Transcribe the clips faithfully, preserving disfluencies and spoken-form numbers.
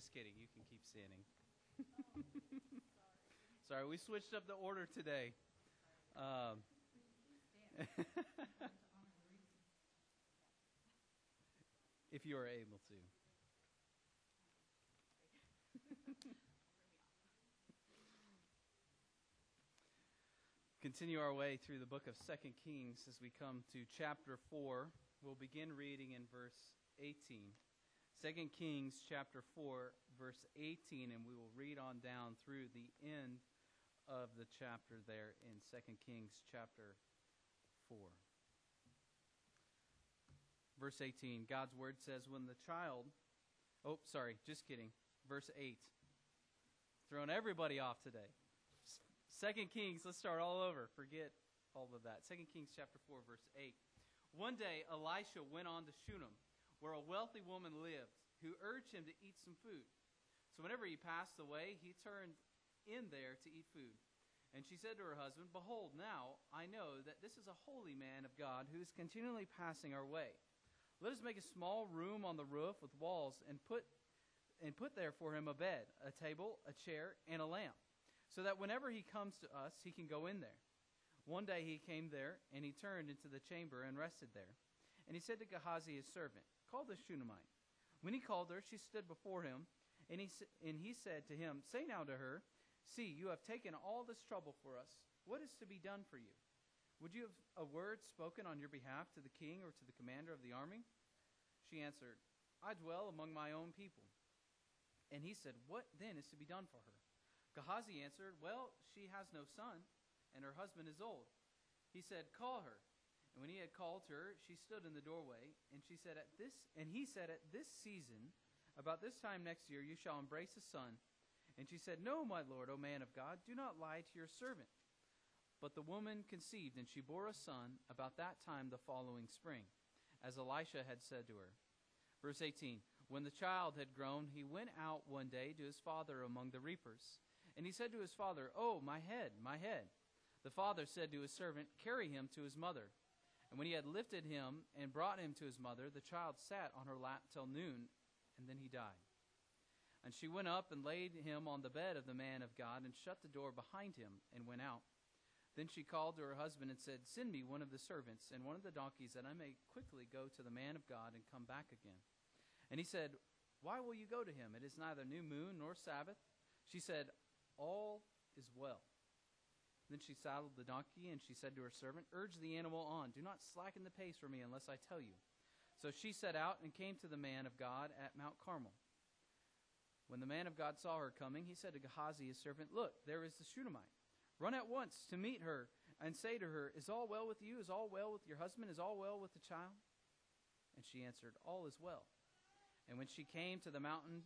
Just kidding. You can keep standing. Sorry, we switched up the order today. Um, if you are able to. Continue our way through the book of Second Kings as we come to chapter four. We'll begin reading in verse eighteen. Second Kings chapter four, verse eighteen, and we will read on down through the end of the chapter there in Second Kings chapter four. Verse eighteen, God's word says, when the child... Oh, sorry, just kidding. Verse eight. Throwing everybody off today. Second Kings, let's start all over. Forget all of that. Second Kings chapter four, verse eight. One day, Elisha went on to Shunem, where a wealthy woman lived, who urged him to eat some food. So whenever he passed away, he turned in there to eat food. And she said to her husband, behold, now I know that this is a holy man of God who is continually passing our way. Let us make a small room on the roof with walls and put and put there for him a bed, a table, a chair, and a lamp, so that whenever he comes to us, he can go in there. One day he came there, and he turned into the chamber and rested there. And he said to Gehazi, his servant, call the Shunammite. When he called her, she stood before him, and he, and he said to him, say now to her, see, you have taken all this trouble for us. What is to be done for you? Would you have a word spoken on your behalf to the king or to the commander of the army? She answered, I dwell among my own people. And he said, what then is to be done for her? Gehazi answered, well, she has no son, and her husband is old. He said, call her. And when he had called her, she stood in the doorway, and she said, at this, and he said, at this season, about this time next year, you shall embrace a son. And she said, no, my lord, O man of God, do not lie to your servant. But the woman conceived, and she bore a son about that time the following spring, as Elisha had said to her. Verse eighteen, when the child had grown, he went out one day to his father among the reapers. And he said to his father, oh, my head, my head. The father said to his servant, carry him to his mother. And when he had lifted him and brought him to his mother, the child sat on her lap till noon, and then he died. And she went up and laid him on the bed of the man of God, and shut the door behind him, and went out. Then she called to her husband and said, send me one of the servants and one of the donkeys, that I may quickly go to the man of God and come back again. And he said, why will you go to him? It is neither new moon nor Sabbath. She said, all is well. Then she saddled the donkey, and she said to her servant, urge the animal on. Do not slacken the pace for me unless I tell you. So she set out and came to the man of God at Mount Carmel. When the man of God saw her coming, he said to Gehazi, his servant, look, there is the Shunammite. Run at once to meet her and say to her, is all well with you? Is all well with your husband? Is all well with the child? And she answered, all is well. And when she came to the mountain...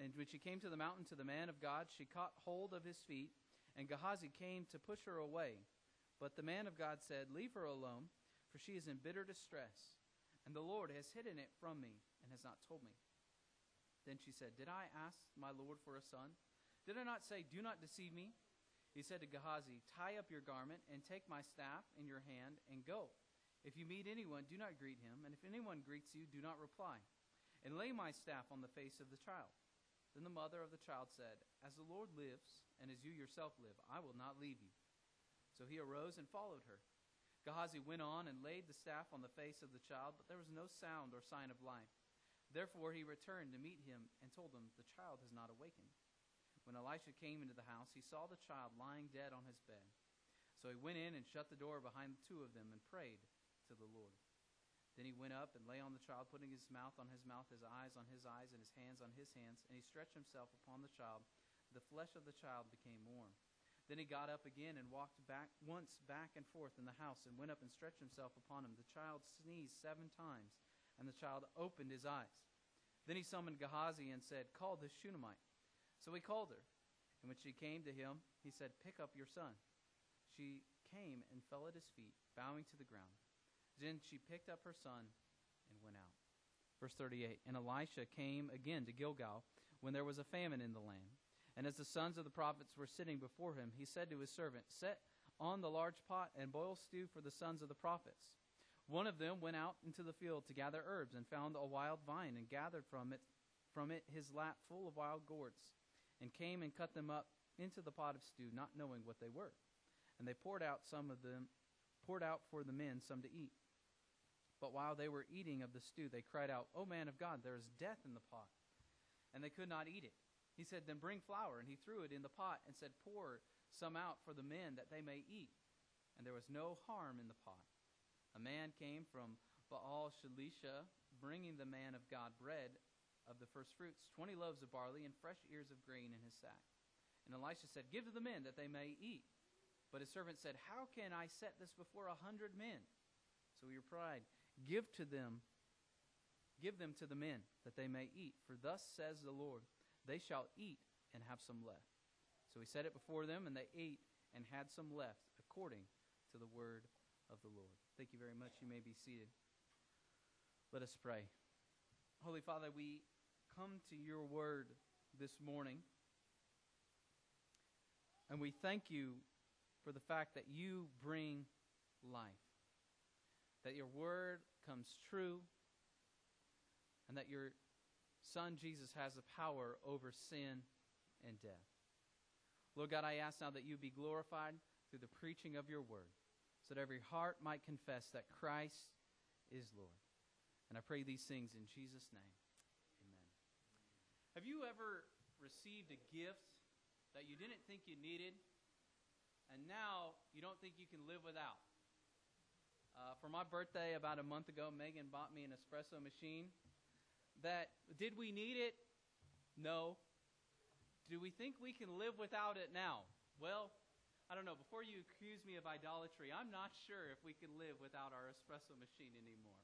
And when she came to the mountain to the man of God, she caught hold of his feet, and Gehazi came to push her away. But the man of God said, leave her alone, for she is in bitter distress, and the Lord has hidden it from me and has not told me. Then she said, did I ask my Lord for a son? Did I not say, do not deceive me? He said to Gehazi, tie up your garment and take my staff in your hand and go. If you meet anyone, do not greet him, and if anyone greets you, do not reply. And lay my staff on the face of the child. Then the mother of the child said, as the Lord lives, and as you yourself live, I will not leave you. So he arose and followed her. Gehazi went on and laid the staff on the face of the child, but there was no sound or sign of life. Therefore he returned to meet him and told him, the child has not awakened. When Elisha came into the house, he saw the child lying dead on his bed. So he went in and shut the door behind the two of them and prayed to the Lord. Then he went up and lay on the child, putting his mouth on his mouth, his eyes on his eyes, and his hands on his hands. And he stretched himself upon the child. The flesh of the child became warm. Then he got up again and walked back once back and forth in the house, and went up and stretched himself upon him. The child sneezed seven times, and the child opened his eyes. Then he summoned Gehazi and said, call the Shunammite. So he called her. And when she came to him, he said, pick up your son. She came and fell at his feet, bowing to the ground. Then she picked up her son and went out. Verse thirty-eight, and Elisha came again to Gilgal when there was a famine in the land. And as the sons of the prophets were sitting before him, he said to his servant, set on the large pot and boil stew for the sons of the prophets. One of them went out into the field to gather herbs and found a wild vine and gathered from it from it his lap full of wild gourds, and came and cut them up into the pot of stew, not knowing what they were. And they poured out some of them, poured out for the men some to eat. But while they were eating of the stew, they cried out, "O man of God, there is death in the pot." And they could not eat it. He said, "Then bring flour." And he threw it in the pot and said, "Pour some out for the men that they may eat." And there was no harm in the pot. A man came from Baal Shalisha, bringing the man of God bread of the first fruits, twenty loaves of barley, and fresh ears of grain in his sack. And Elisha said, "Give to the men that they may eat." But his servant said, "How can I set this before a hundred men?" So he replied, Give to them, give them to the men that they may eat, for thus says the Lord, they shall eat and have some left. So he set it before them, and they ate and had some left, according to the word of the Lord. Thank you very much. You may be seated. Let us pray. Holy Father, we come to your word this morning, and we thank you for the fact that you bring life, that your word comes true, and that your Son Jesus has the power over sin and death. Lord God, I ask now that you be glorified through the preaching of your word, so that every heart might confess that Christ is Lord. And I pray these things in Jesus' name. Amen. Have you ever received a gift that you didn't think you needed, and now you don't think you can live without? Uh, for my birthday about a month ago, Megan bought me an espresso machine. That, did we need it? No. Do we think we can live without it now? Well, I don't know. Before you accuse me of idolatry, I'm not sure if we can live without our espresso machine anymore.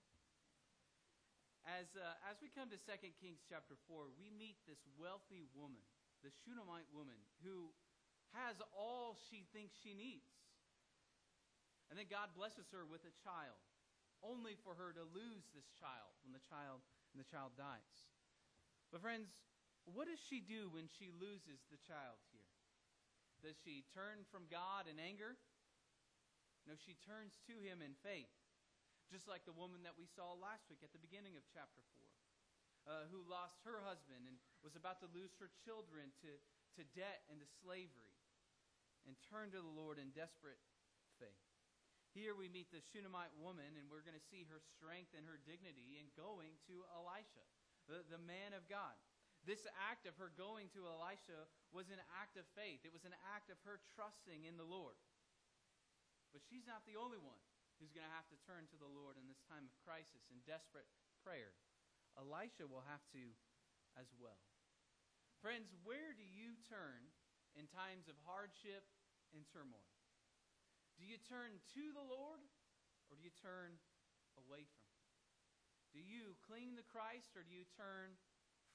As, uh, as we come to Second Kings chapter four, we meet this wealthy woman, the Shunammite woman, who has all she thinks she needs. And then God blesses her with a child, only for her to lose this child when the child and the child dies. But friends, what does she do when she loses the child here? Does she turn from God in anger? No, she turns to him in faith, just like the woman that we saw last week at the beginning of chapter four, uh, who lost her husband and was about to lose her children to, to debt and to slavery, and turned to the Lord in desperate faith. Here we meet the Shunammite woman, and we're going to see her strength and her dignity in going to Elisha, the, the man of God. This act of her going to Elisha was an act of faith. It was an act of her trusting in the Lord. But she's not the only one who's going to have to turn to the Lord in this time of crisis and desperate prayer. Elisha will have to as well. Friends, where do you turn in times of hardship and turmoil? Do you turn to the Lord, or do you turn away from him? Do you cling to Christ, or do you turn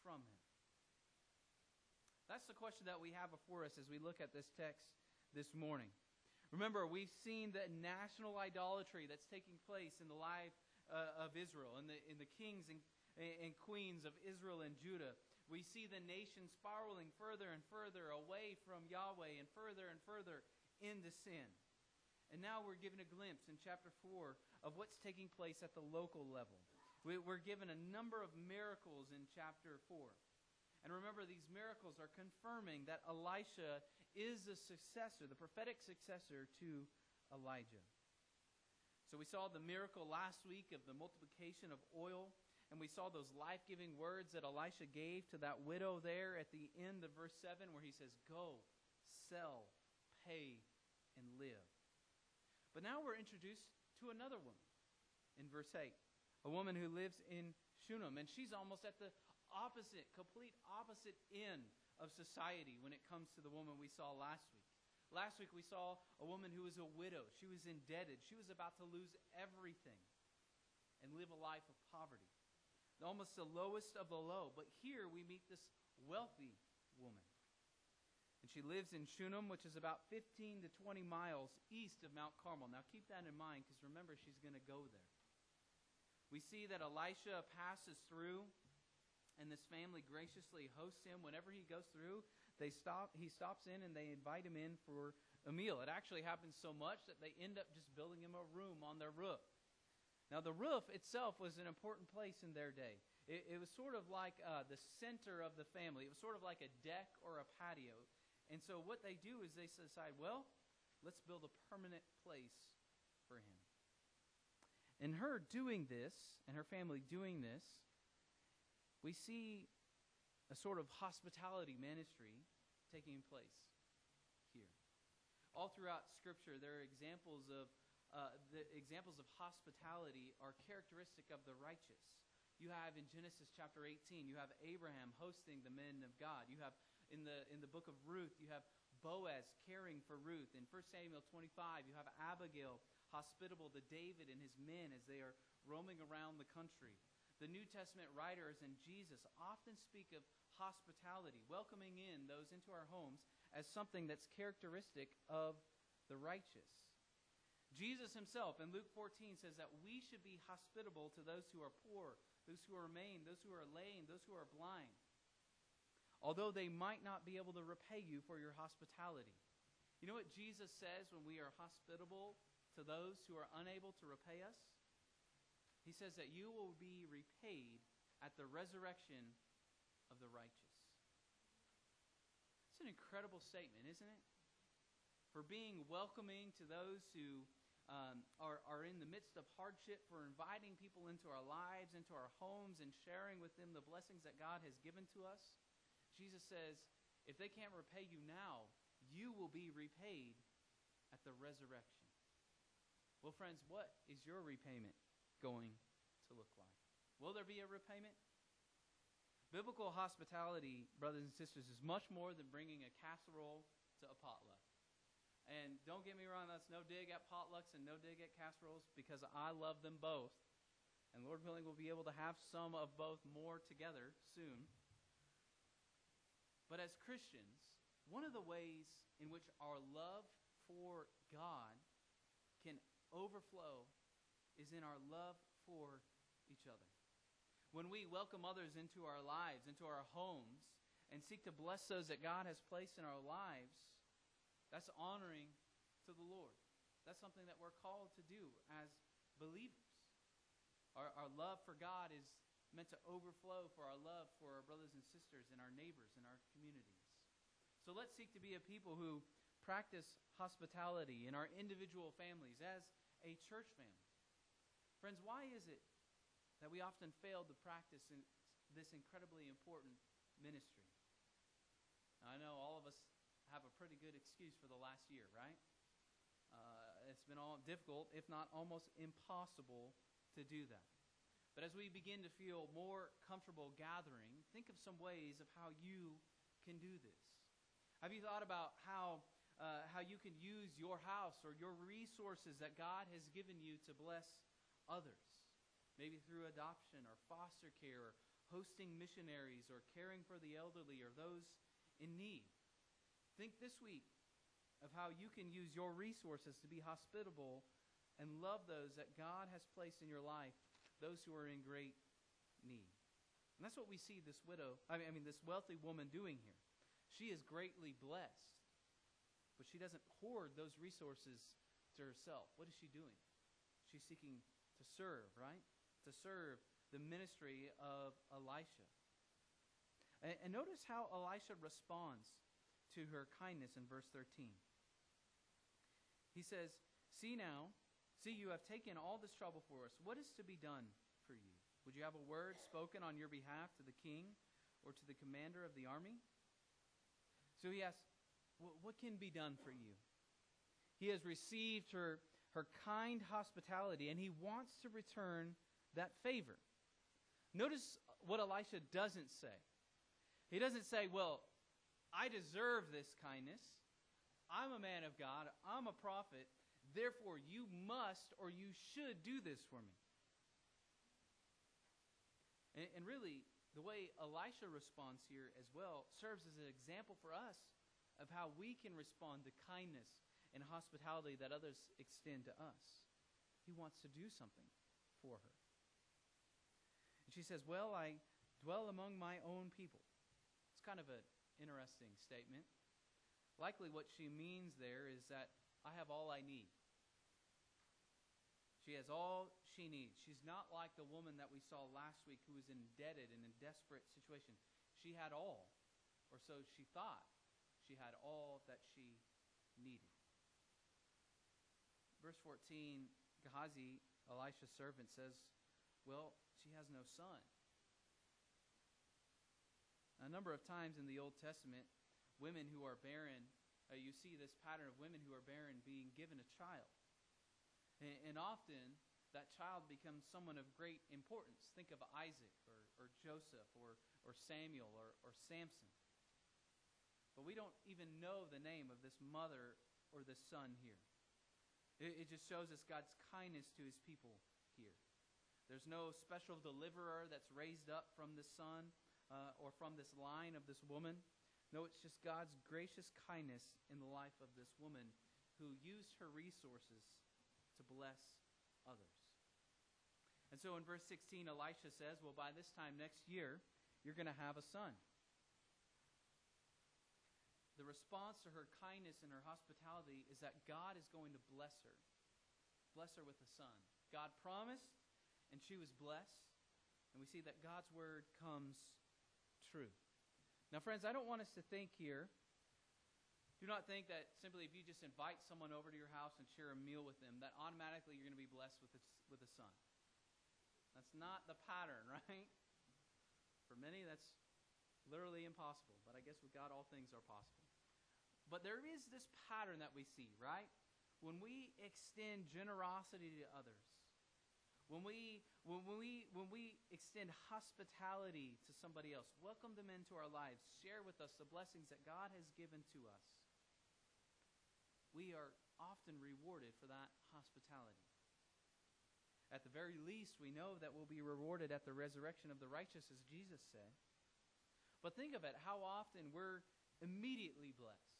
from him? That's the question that we have before us as we look at this text this morning. Remember, we've seen the national idolatry that's taking place in the life uh, of Israel, in the, in the kings and, and queens of Israel and Judah. We see the nation spiraling further and further away from Yahweh and further and further into sin. And now we're given a glimpse in chapter four of what's taking place at the local level. We're given a number of miracles in chapter four. And remember, these miracles are confirming that Elisha is the successor, the prophetic successor to Elijah. So we saw the miracle last week of the multiplication of oil, and we saw those life-giving words that Elisha gave to that widow there at the end of verse seven, where he says, "Go, sell, pay, and live." But now we're introduced to another woman in verse eight, a woman who lives in Shunem, and she's almost at the opposite, complete opposite end of society when it comes to the woman we saw last week. Last week we saw a woman who was a widow. She was indebted. She was about to lose everything and live a life of poverty, almost the lowest of the low. But here we meet this wealthy woman. And she lives in Shunem, which is about fifteen to twenty miles east of Mount Carmel. Now keep that in mind, because remember, she's going to go there. We see that Elisha passes through, and this family graciously hosts him. Whenever he goes through, they stop. he stops in, and they invite him in for a meal. It actually happens so much that they end up just building him a room on their roof. Now the roof itself was an important place in their day. It, it was sort of like uh, the center of the family. It was sort of like a deck or a patio. And so what they do is they decide, well, let's build a permanent place for him. And her doing this, and her family doing this, we see a sort of hospitality ministry taking place here. All throughout Scripture, there are examples of uh, the examples of hospitality are characteristic of the righteous. You have in Genesis chapter eighteen, you have Abraham hosting the men of God. You have in the in the book of Ruth, you have Boaz caring for Ruth. In First Samuel twenty-five, you have Abigail hospitable to David and his men as they are roaming around the country. The New Testament writers and Jesus often speak of hospitality, welcoming in those into our homes as something that's characteristic of the righteous. Jesus himself in Luke fourteen says that we should be hospitable to those who are poor, those who are maimed, those who are lame, those who are blind, although they might not be able to repay you for your hospitality. You know what Jesus says when we are hospitable to those who are unable to repay us? He says that you will be repaid at the resurrection of the righteous. It's an incredible statement, isn't it? For being welcoming to those who um, are, are in the midst of hardship, for inviting people into our lives, into our homes, and sharing with them the blessings that God has given to us. Jesus says, if they can't repay you now, you will be repaid at the resurrection. Well, friends, what is your repayment going to look like? Will there be a repayment? Biblical hospitality, brothers and sisters, is much more than bringing a casserole to a potluck. And don't get me wrong, that's no dig at potlucks and no dig at casseroles, because I love them both. And Lord willing, we'll be able to have some of both more together soon. But as Christians, one of the ways in which our love for God can overflow is in our love for each other. When we welcome others into our lives, into our homes, and seek to bless those that God has placed in our lives, that's honoring to the Lord. That's something that we're called to do as believers. Our, our love for God is meant to overflow for our love for our brothers and sisters and our neighbors and our communities. So let's seek to be a people who practice hospitality in our individual families as a church family. Friends, why is it that we often fail to practice in this incredibly important ministry? Now, I know all of us have a pretty good excuse for the last year, right? Uh, it's been all difficult, if not almost impossible, to do that. But as we begin to feel more comfortable gathering, think of some ways of how you can do this. Have you thought about how uh, how you can use your house or your resources that God has given you to bless others? Maybe through adoption or foster care or hosting missionaries or caring for the elderly or those in need. Think this week of how you can use your resources to be hospitable and love those that God has placed in your life, those who are in great need. And that's what we see this widow, I mean, I mean this wealthy woman doing here. She is greatly blessed, but she doesn't hoard those resources to herself. What is she doing? She's seeking to serve, right? To serve the ministry of Elisha. And, and notice how Elisha responds to her kindness in verse thirteen. He says, "See now, see you have taken all this trouble for us. What is to be done for you? Would you have a word spoken on your behalf to the king or to the commander of the army?" So he asks, what can be done for you? He has received her her kind hospitality, and he wants to return that favor. Notice what Elisha doesn't say. He doesn't say, well, I deserve this kindness. I'm a man of God. I'm a prophet. Therefore, you must or you should do this for me. And, and really, the way Elisha responds here as well serves as an example for us of how we can respond to kindness and hospitality that others extend to us. He wants to do something for her. And she says, well, I dwell among my own people. It's kind of an interesting statement. Likely what she means there is that I have all I need. She has all she needs. She's not like the woman that we saw last week who was indebted and in a desperate situation. She had all, or so she thought. She had all that she needed. Verse fourteen, Gehazi, Elisha's servant, says, well, she has no son. A number of times in the Old Testament, women who are barren, uh, you see this pattern of women who are barren being given a child. And, and often, that child becomes someone of great importance. Think of Isaac or, or Joseph or, or Samuel or, or Samson. But we don't even know the name of this mother or this son here. It, it just shows us God's kindness to his people here. There's no special deliverer that's raised up from this son uh, or from this line of this woman. No, it's just God's gracious kindness in the life of this woman who used her resources to bless others. And so in verse sixteen, Elisha says, well, by this time next year, you're going to have a son. The response to her kindness and her hospitality is that God is going to bless her. Bless her with a son. God promised, and she was blessed. And we see that God's word comes true. Now, friends, I don't want us to think here, do not think that simply if you just invite someone over to your house and share a meal with them, that automatically you're going to be blessed with a, with a son. That's not the pattern, right? For many, that's literally impossible, but I guess with God all things are possible. But there is this pattern that we see, right? When we extend generosity to others, when we when, when we when we extend hospitality to somebody else, welcome them into our lives, share with us the blessings that God has given to us, we are often rewarded for that hospitality. At the very least, we know that we'll be rewarded at the resurrection of the righteous, as Jesus said. But think of it, how often we're immediately blessed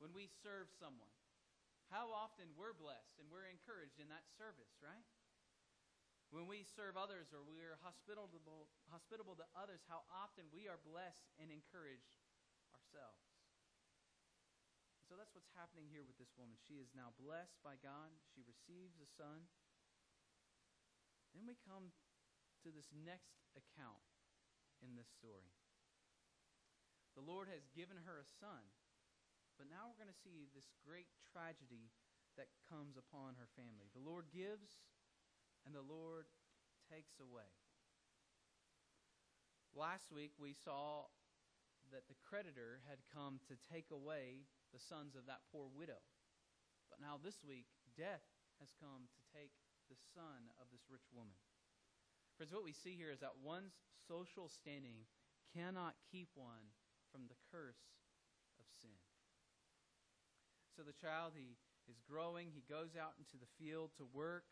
when we serve someone. How often we're blessed and we're encouraged in that service, right? When we serve others or we're hospitable, hospitable to others, how often we are blessed and encouraged ourselves. So that's what's happening here with this woman. She is now blessed by God. She receives a son. Then we come to this next account in this story. The Lord has given her a son, but now we're going to see this great tragedy that comes upon her family. The Lord gives, and the Lord takes away. Last week we saw that the creditor had come to take away the sons of that poor widow. But now this week, death has come to take the son of this rich woman. Friends, what we see here is that one's social standing cannot keep one from the curse of sin. So the child, he is growing. He goes out into the field to work.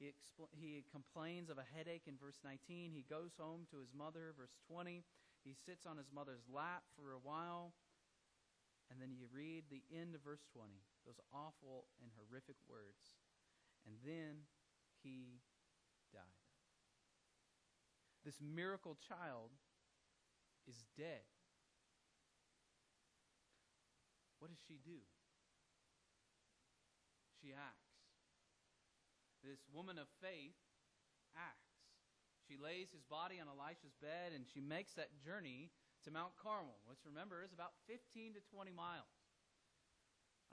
He, expl- he complains of a headache in verse nineteen. He goes home to his mother, verse twenty. He sits on his mother's lap for a while. And then you read the end of verse twenty, those awful and horrific words. And then he died. This miracle child is dead. What does she do? She acts. This woman of faith acts. She lays his body on Elisha's bed and she makes that journey to Mount Carmel, which, remember, is about fifteen to twenty miles.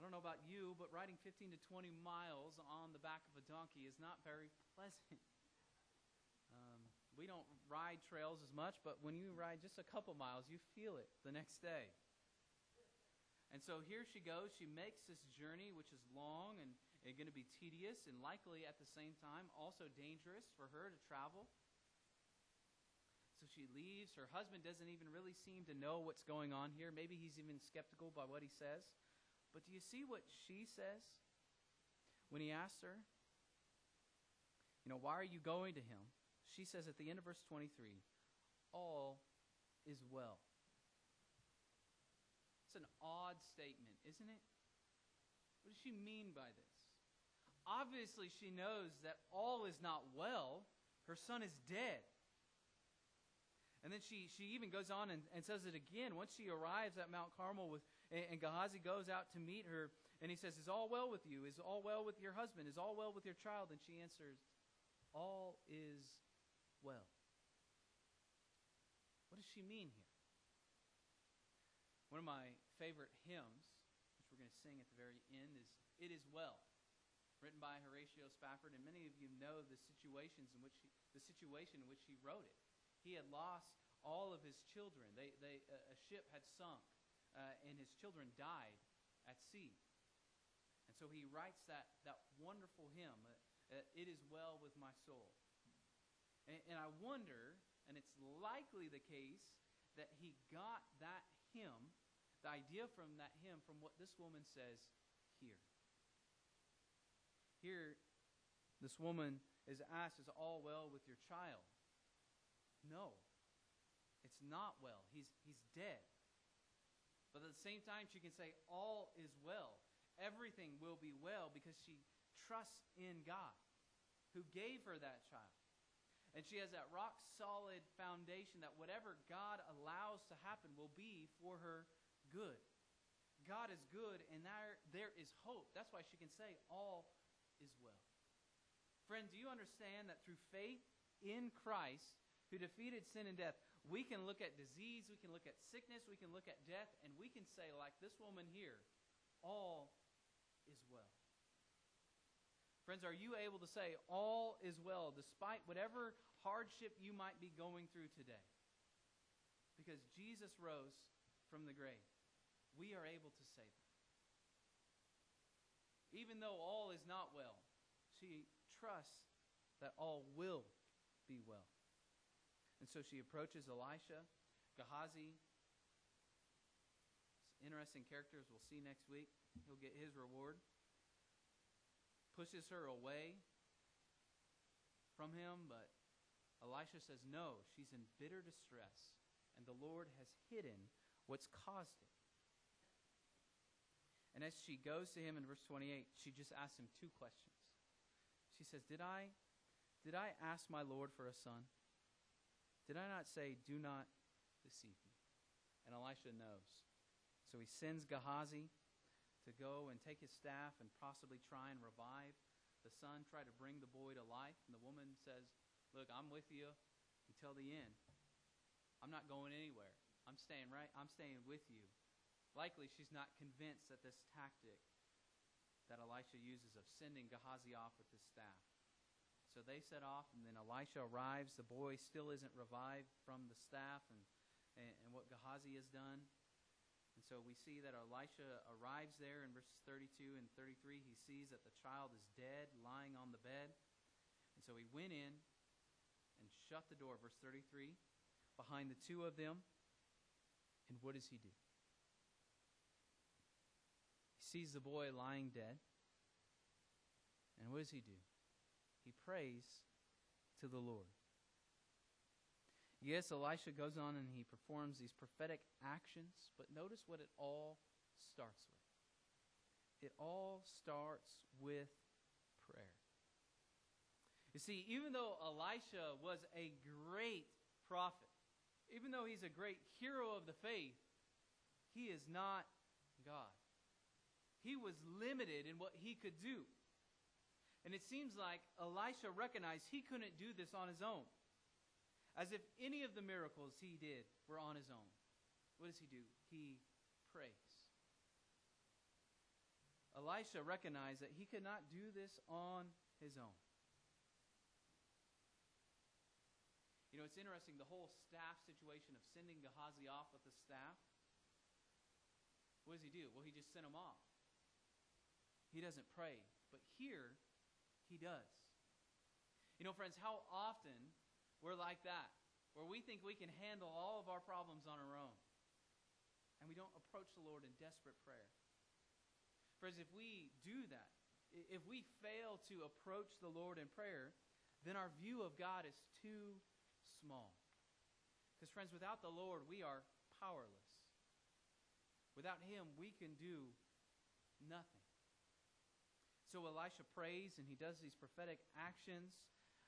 I don't know about you, but riding fifteen to twenty miles on the back of a donkey is not very pleasant. Um, we don't ride trails as much, but when you ride just a couple miles, you feel it the next day. And so here she goes. She makes this journey, which is long and, and going to be tedious and likely at the same time also dangerous for her to travel. So she leaves. Her husband doesn't even really seem to know what's going on here. Maybe he's even skeptical by what he says. But do you see what she says when he asks her, you know, why are you going to him? She says at the end of verse twenty-three, all is well. That's an odd statement, isn't it? What does she mean by this? Obviously, she knows that all is not well. Her son is dead. And then she, she even goes on and, and says it again. Once she arrives at Mount Carmel with and, and Gehazi goes out to meet her, And he says, is all well with you? Is all well with your husband? Is all well with your child? And she answers, all is well. What does she mean here? One of my favorite hymns, which we're going to sing at the very end, is It Is Well, written by Horatio Spafford, and many of you know the situations in which he, the situation in which he wrote it. He had lost all of his children. They, they, a ship had sunk, uh, and his children died at sea. And so he writes that, that wonderful hymn, It Is Well With My Soul. And, and I wonder, and it's likely the case, that he got that hymn, the idea from that hymn, from what this woman says here. Here, this woman is asked, is all well with your child? No, it's not well. He's, he's dead. But at the same time, she can say, all is well. Everything will be well, because she trusts in God, who gave her that child. And she has that rock-solid foundation that whatever God allows to happen will be for her good. God is good, and there, there is hope. That's why she can say, all is well. Friends, do you understand that through faith in Christ, who defeated sin and death, we can look at disease, we can look at sickness, we can look at death, and we can say, like this woman here, all is well. Friends, are you able to say, all is well, despite whatever hardship you might be going through today? Because Jesus rose from the grave. We are able to say that. Even though all is not well, she trusts that all will be well. And so she approaches Elisha, Gehazi. Interesting characters we'll see next week. He'll get his reward. Pushes her away from him, but Elisha says, no, she's in bitter distress, and the Lord has hidden what's caused it. And as she goes to him in verse twenty-eight, she just asks him two questions. She says, did I, did I ask my Lord for a son? Did I not say, do not deceive me? And Elisha knows. So he sends Gehazi to go and take his staff and possibly try and revive the son, try to bring the boy to life. And the woman says, look, I'm with you until the end. I'm not going anywhere. I'm staying right. I'm staying with you. Likely, she's not convinced that this tactic that Elisha uses of sending Gehazi off with his staff. So they set off, and then Elisha arrives. The boy still isn't revived from the staff and, and, and what Gehazi has done. And so we see that Elisha arrives there in verses thirty-two and thirty-three. He sees that the child is dead, lying on the bed. And so he went in and shut the door, verse thirty-three, behind the two of them. And what does he do? He sees the boy lying dead. And what does he do? He prays to the Lord. Yes, Elisha goes on and he performs these prophetic actions, but notice what it all starts with. It all starts with prayer. You see, even though Elisha was a great prophet, even though he's a great hero of the faith, he is not God. He was limited in what he could do. And it seems like Elisha recognized he couldn't do this on his own. As if any of the miracles he did were on his own. What does he do? He prays. Elisha recognized that he could not do this on his own. You know, it's interesting, the whole staff situation of sending Gehazi off with the staff. What does he do? Well, he just sent him off. He doesn't pray. But here, he does. You know, friends, how often we're like that, where we think we can handle all of our problems on our own. And we don't approach the Lord in desperate prayer. Friends, if we do that, if we fail to approach the Lord in prayer, then our view of God is too small. Because, friends, without the Lord, we are powerless. Without Him, we can do nothing. So Elisha prays, and he does these prophetic actions.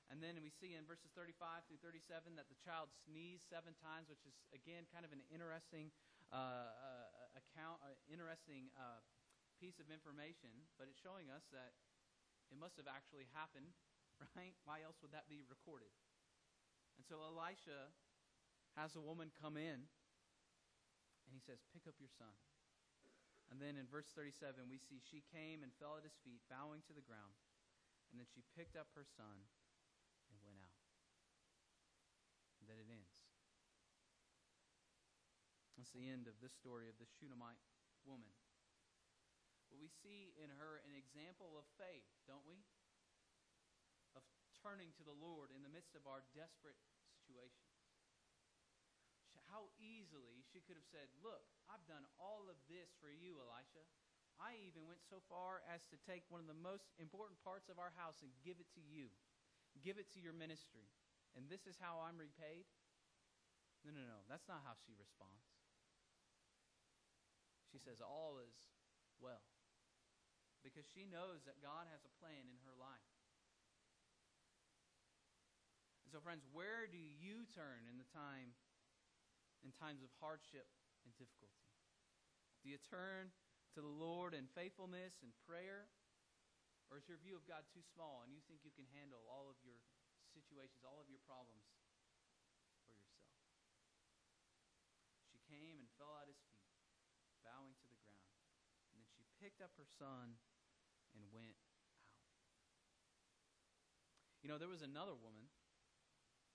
And then we see in verses thirty-five through thirty-seven that the child sneezed seven times, which is, again, kind of an interesting uh, uh, account, uh, interesting uh, piece of information, but it's showing us that it must have actually happened, right? Why else would that be recorded? And so Elisha has a woman come in, and he says, pick up your son. And then in verse thirty-seven, we see she came and fell at his feet, bowing to the ground. And then she picked up her son and went out. And then it ends. That's the end of this story of the Shunammite woman. But we see in her an example of faith, don't we? Of turning to the Lord in the midst of our desperate situations. How easily she could have said, look, I've done all of this for you, Elisha. I even went so far as to take one of the most important parts of our house and give it to you. Give it to your ministry. And this is how I'm repaid? No, no, no. That's not how she responds. She says, all is well. Because she knows that God has a plan in her life. And so, friends, where do you turn in the time in times of hardship and difficulty? Do you turn to the Lord in faithfulness and prayer? Or is your view of God too small and you think you can handle all of your situations, all of your problems for yourself? She came and fell at his feet, bowing to the ground. And then she picked up her son and went out. You know, there was another woman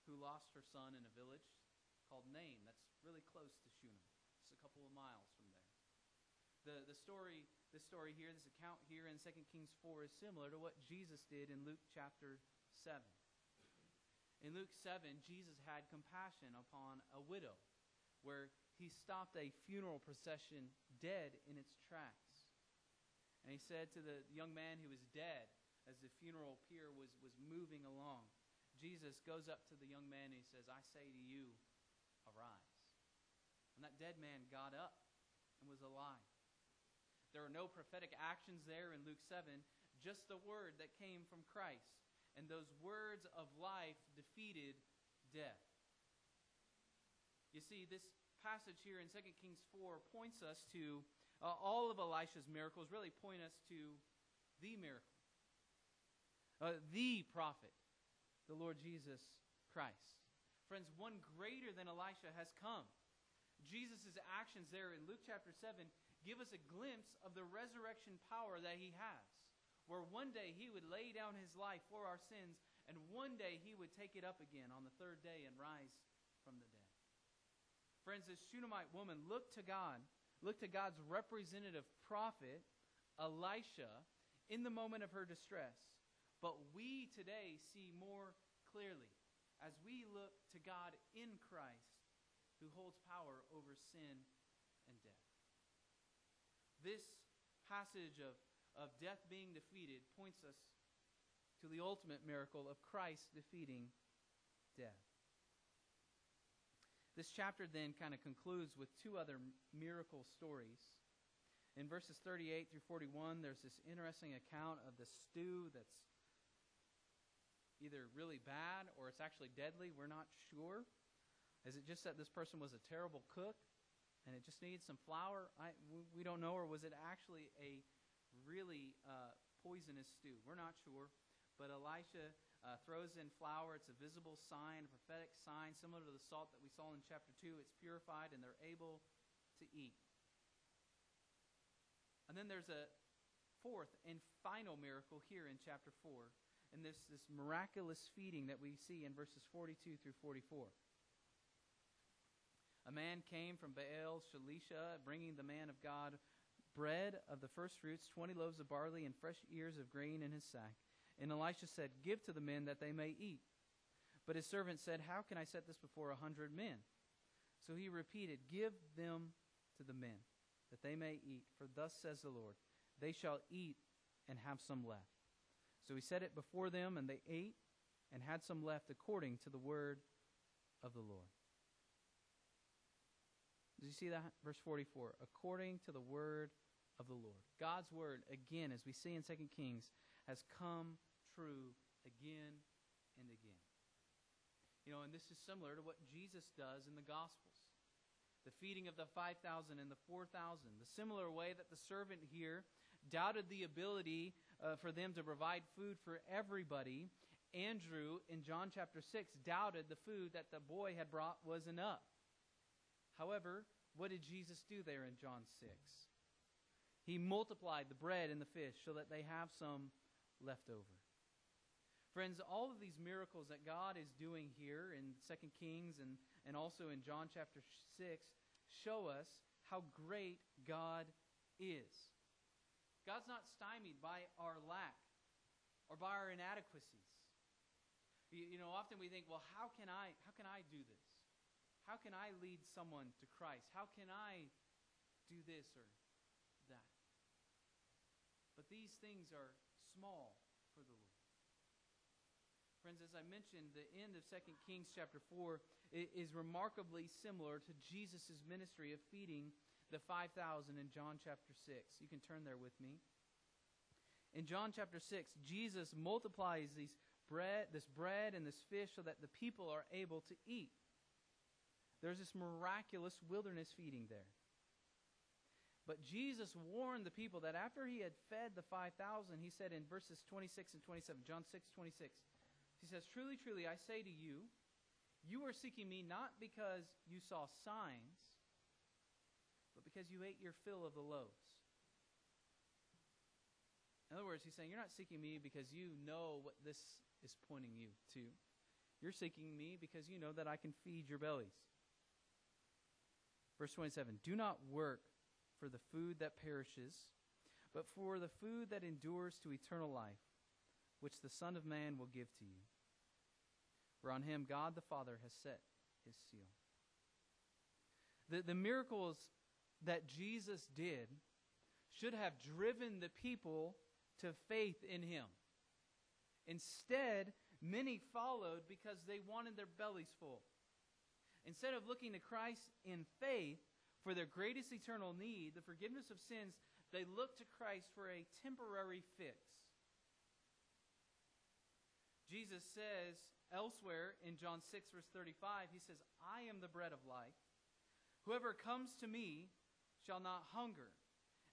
who lost her son in a village called Nain, that's really close to Shunem, just a couple of miles from there. The, the story, this story here, this account here in Second Kings four is similar to what Jesus did in Luke chapter seven. In Luke seven, Jesus had compassion upon a widow, where he stopped a funeral procession dead in its tracks. And he said to the young man who was dead, as the funeral pyre was, was moving along, Jesus goes up to the young man and he says, I say to you, arise. And that dead man got up and was alive. There are no prophetic actions there in Luke seven, just the word that came from Christ. And those words of life defeated death. You see, this passage here in Second Kings four points us to, uh, all of Elisha's miracles really point us to the miracle, uh, the prophet, the Lord Jesus Christ. Friends, one greater than Elisha has come. Jesus' actions there in Luke chapter seven give us a glimpse of the resurrection power that he has, where one day he would lay down his life for our sins, and one day he would take it up again on the third day and rise from the dead. Friends, this Shunammite woman looked to God, looked to God's representative prophet, Elisha, in the moment of her distress. But we today see more clearly as we look to God in Christ, who holds power over sin and death. This passage of, of death being defeated points us to the ultimate miracle of Christ defeating death. This chapter then kind of concludes with two other miracle stories. In verses thirty-eight through forty-one, there's this interesting account of the stew that's either really bad or it's actually deadly. We're not sure. Is it just that this person was a terrible cook and it just needed some flour? I, we don't know. Or was it actually a really uh, poisonous stew? We're not sure. But Elisha uh, throws in flour. It's a visible sign, a prophetic sign, similar to the salt that we saw in chapter two. It's purified and they're able to eat. And then there's a fourth and final miracle here in chapter four. And this, this miraculous feeding that we see in verses forty-two through forty-four. A man came from Baal Shalisha, bringing the man of God bread of the first fruits, twenty loaves of barley, and fresh ears of grain in his sack. And Elisha said, give to the men that they may eat. But his servant said, how can I set this before a hundred men? So he repeated, give them to the men, that they may eat. For thus says the Lord, they shall eat and have some left. So he set it before them, and they ate and had some left according to the word of the Lord. Did you see that? Verse forty-four, according to the word of the Lord. God's word, again, as we see in Second Kings, has come true again and again. You know, and this is similar to what Jesus does in the Gospels. The feeding of the five thousand and the four thousand. The similar way that the servant here doubted the ability uh, for them to provide food for everybody. Andrew, in John chapter six, doubted the food that the boy had brought was enough. However, what did Jesus do there in John six? He multiplied the bread and the fish so that they have some left over. Friends, all of these miracles that God is doing here in Second Kings and, and also in John chapter six show us how great God is. God's not stymied by our lack or by our inadequacies. You, you know, often we think, well, how can I, how can I do this? How can I lead someone to Christ? How can I do this or that? But these things are small for the Lord. Friends, as I mentioned, the end of Second Kings chapter four is remarkably similar to Jesus' ministry of feeding the five thousand in John chapter six. You can turn there with me. In John chapter six, Jesus multiplies these bread, this bread and this fish so that the people are able to eat. There's this miraculous wilderness feeding there. But Jesus warned the people that after he had fed the five thousand, he said in verses twenty-six and twenty-seven, John six twenty-six, he says, "Truly, truly, I say to you, you are seeking me not because you saw signs, but because you ate your fill of the loaves." In other words, he's saying, you're not seeking me because you know what this is pointing you to. You're seeking me because you know that I can feed your bellies. Verse twenty-seven, "Do not work for the food that perishes, but for the food that endures to eternal life, which the Son of Man will give to you. For on him God the Father has set his seal." The, the miracles that Jesus did should have driven the people to faith in him. Instead, many followed because they wanted their bellies full. Instead of looking to Christ in faith for their greatest eternal need, the forgiveness of sins, they looked to Christ for a temporary fix. Jesus says elsewhere in John six, verse thirty-five, he says, "I am the bread of life. Whoever comes to me shall not hunger,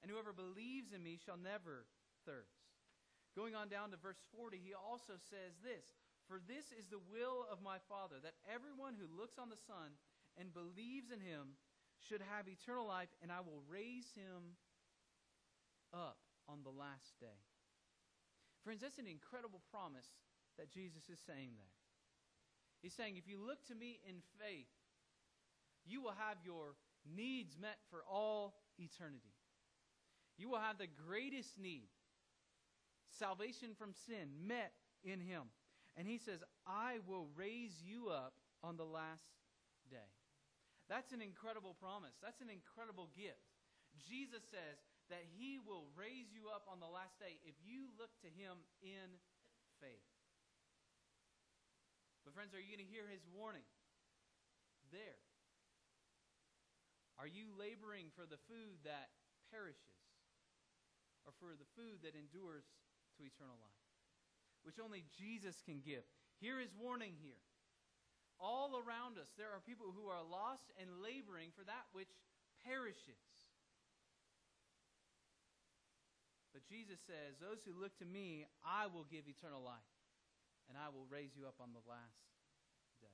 and whoever believes in me shall never thirst." Going on down to verse forty, he also says this, "For this is the will of my Father, that everyone who looks on the Son and believes in him should have eternal life, and I will raise him up on the last day." Friends, that's an incredible promise that Jesus is saying there. He's saying, if you look to me in faith, you will have your needs met for all eternity. You will have the greatest need, salvation from sin, met in him. And he says, I will raise you up on the last day. That's an incredible promise. That's an incredible gift. Jesus says that he will raise you up on the last day if you look to him in faith. But friends, are you going to hear his warning there? Are you laboring for the food that perishes, or for the food that endures to eternal life, which only Jesus can give? Hear his warning here. All around us, there are people who are lost and laboring for that which perishes. But Jesus says, those who look to me, I will give eternal life, and I will raise you up on the last day.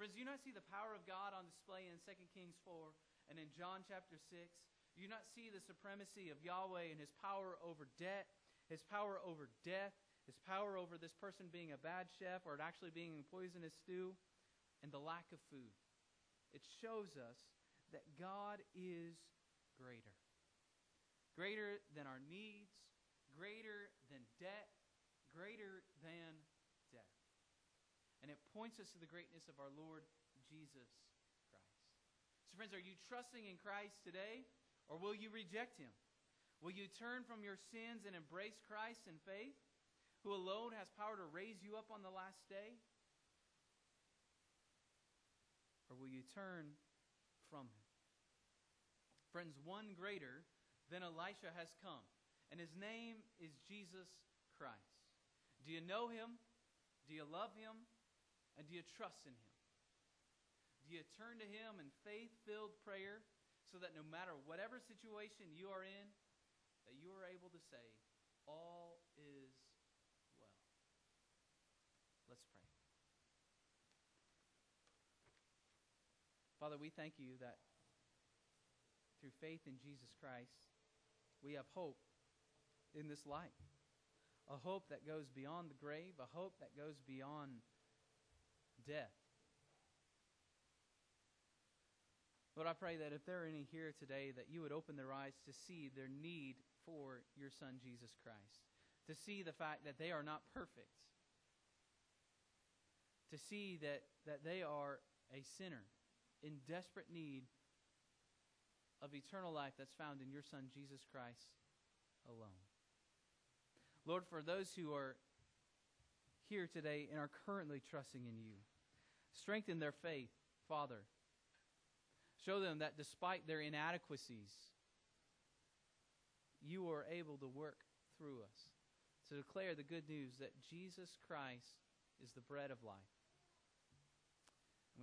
Friends, do you not see the power of God on display in Second Kings four and in John chapter six? Do you not see the supremacy of Yahweh and his power over debt, his power over death, his power over this person being a bad chef or it actually being a poisonous stew, and the lack of food? It shows us that God is greater. Greater than our needs, greater than debt, greater than death. And it points us to the greatness of our Lord Jesus Christ. So friends, are you trusting in Christ today? Or will you reject him? Will you turn from your sins and embrace Christ in faith, who alone has power to raise you up on the last day? Or will you turn from him? Friends, one greater than Elisha has come, and his name is Jesus Christ. Do you know him? Do you love him? And do you trust in him? Do you turn to him in faith-filled prayer, so that no matter whatever situation you are in, that you are able to say, all is well. Let's pray. Father, we thank you that through faith in Jesus Christ, we have hope in this life, a hope that goes beyond the grave, a hope that goes beyond death. Lord, I pray that if there are any here today, that you would open their eyes to see their need for your Son, Jesus Christ, to see the fact that they are not perfect, to see that, that they are a sinner in desperate need of eternal life that's found in your Son, Jesus Christ, alone. Lord, for those who are here today and are currently trusting in you, strengthen their faith, Father. Show them that despite their inadequacies, you are able to work through us to declare the good news that Jesus Christ is the bread of life. And